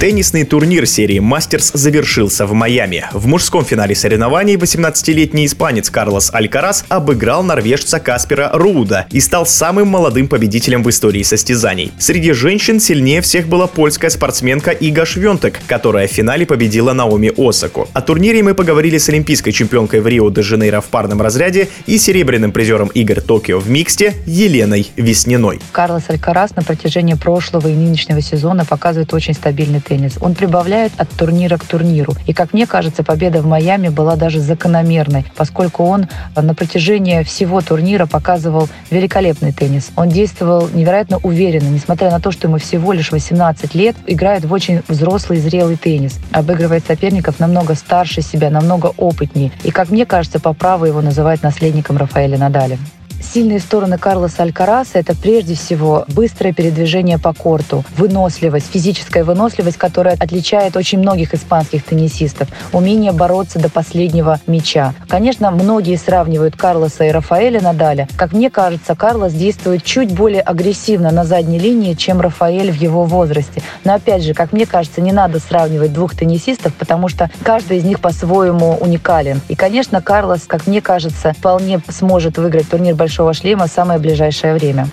Теннисный турнир серии «Мастерс» завершился в Майами. В мужском финале соревнований 18-летний испанец Карлос Алькарас обыграл норвежца Каспера Руда и стал самым молодым победителем в истории состязаний. Среди женщин сильнее всех была польская спортсменка Ига Швёнтек, которая в финале победила Наоми Осаку. О турнире мы поговорили с олимпийской чемпионкой в Рио-де-Жанейро в парном разряде и серебряным призером игр Токио в миксте Еленой Весниной. Карлос Алькарас на протяжении прошлого и нынешнего сезона показывает очень стабильный теннис. Он прибавляет от турнира к турниру. И, как мне кажется, победа в Майами была даже закономерной, поскольку он на протяжении всего турнира показывал великолепный теннис. Он действовал невероятно уверенно, несмотря на то, что ему всего лишь 18 лет, играет в очень взрослый и зрелый теннис, обыгрывает соперников намного старше себя, намного опытнее. И, как мне кажется, по праву его называют наследником Рафаэля Надаля. Сильные стороны Карлоса Алькараса – это прежде всего быстрое передвижение по корту, выносливость, физическая выносливость, которая отличает очень многих испанских теннисистов, умение бороться до последнего мяча. Конечно, многие сравнивают Карлоса и Рафаэля Надаля. Как мне кажется, Карлос действует чуть более агрессивно на задней линии, чем Рафаэль в его возрасте. Но опять же, как мне кажется, не надо сравнивать двух теннисистов, потому что каждый из них по-своему уникален. И, конечно, Карлос, как мне кажется, вполне сможет выиграть турнир большого шлема в самое ближайшее время.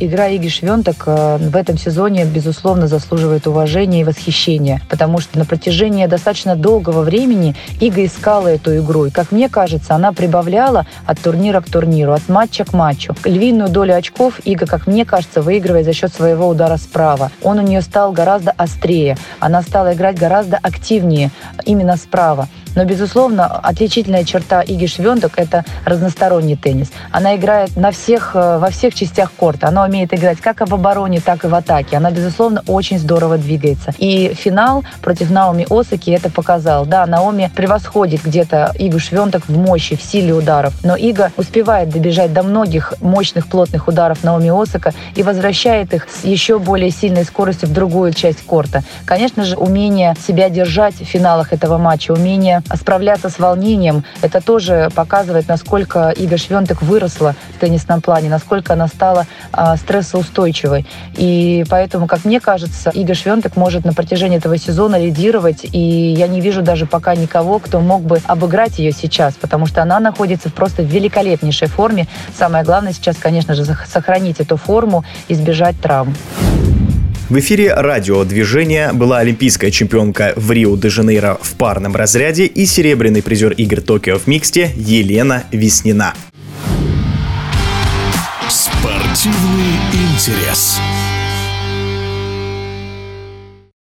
Игра Иги Швёнтек в этом сезоне, безусловно, заслуживает уважения и восхищения, потому что на протяжении достаточно долгого времени Ига искала эту игру. И, как мне кажется, она прибавляла от турнира к турниру, от матча к матчу. Львиную долю очков Ига, как мне кажется, выигрывает за счет своего удара справа. Он у нее стал гораздо острее, она стала играть гораздо активнее именно справа. Но, безусловно, отличительная черта Иги Швёнтек – это разносторонний теннис. Она играет во всех частях корта. Она умеет играть как в обороне, так и в атаке. Она, безусловно, очень здорово двигается. И финал против Наоми Осаки это показал. Да, Наоми превосходит где-то Игу Швёнтек в мощи, в силе ударов. Но Ига успевает добежать до многих мощных, плотных ударов Наоми Осака и возвращает их с еще более сильной скоростью в другую часть корта. Конечно же, умение себя держать в финалах этого матча, умение справляться с волнением. Это тоже показывает, насколько Ига Швёнтек выросла в теннисном плане, насколько она стала стрессоустойчивой. И поэтому, как мне кажется, Ига Швёнтек может на протяжении этого сезона лидировать. И я не вижу даже пока никого, кто мог бы обыграть ее сейчас, потому что она находится просто в великолепнейшей форме. Самое главное сейчас, конечно же, сохранить эту форму, избежать травм. В эфире радио «Движение» была олимпийская чемпионка в Рио-де-Жанейро в парном разряде и серебряный призер игр Токио в миксте Елена Веснина. Спортивный интерес.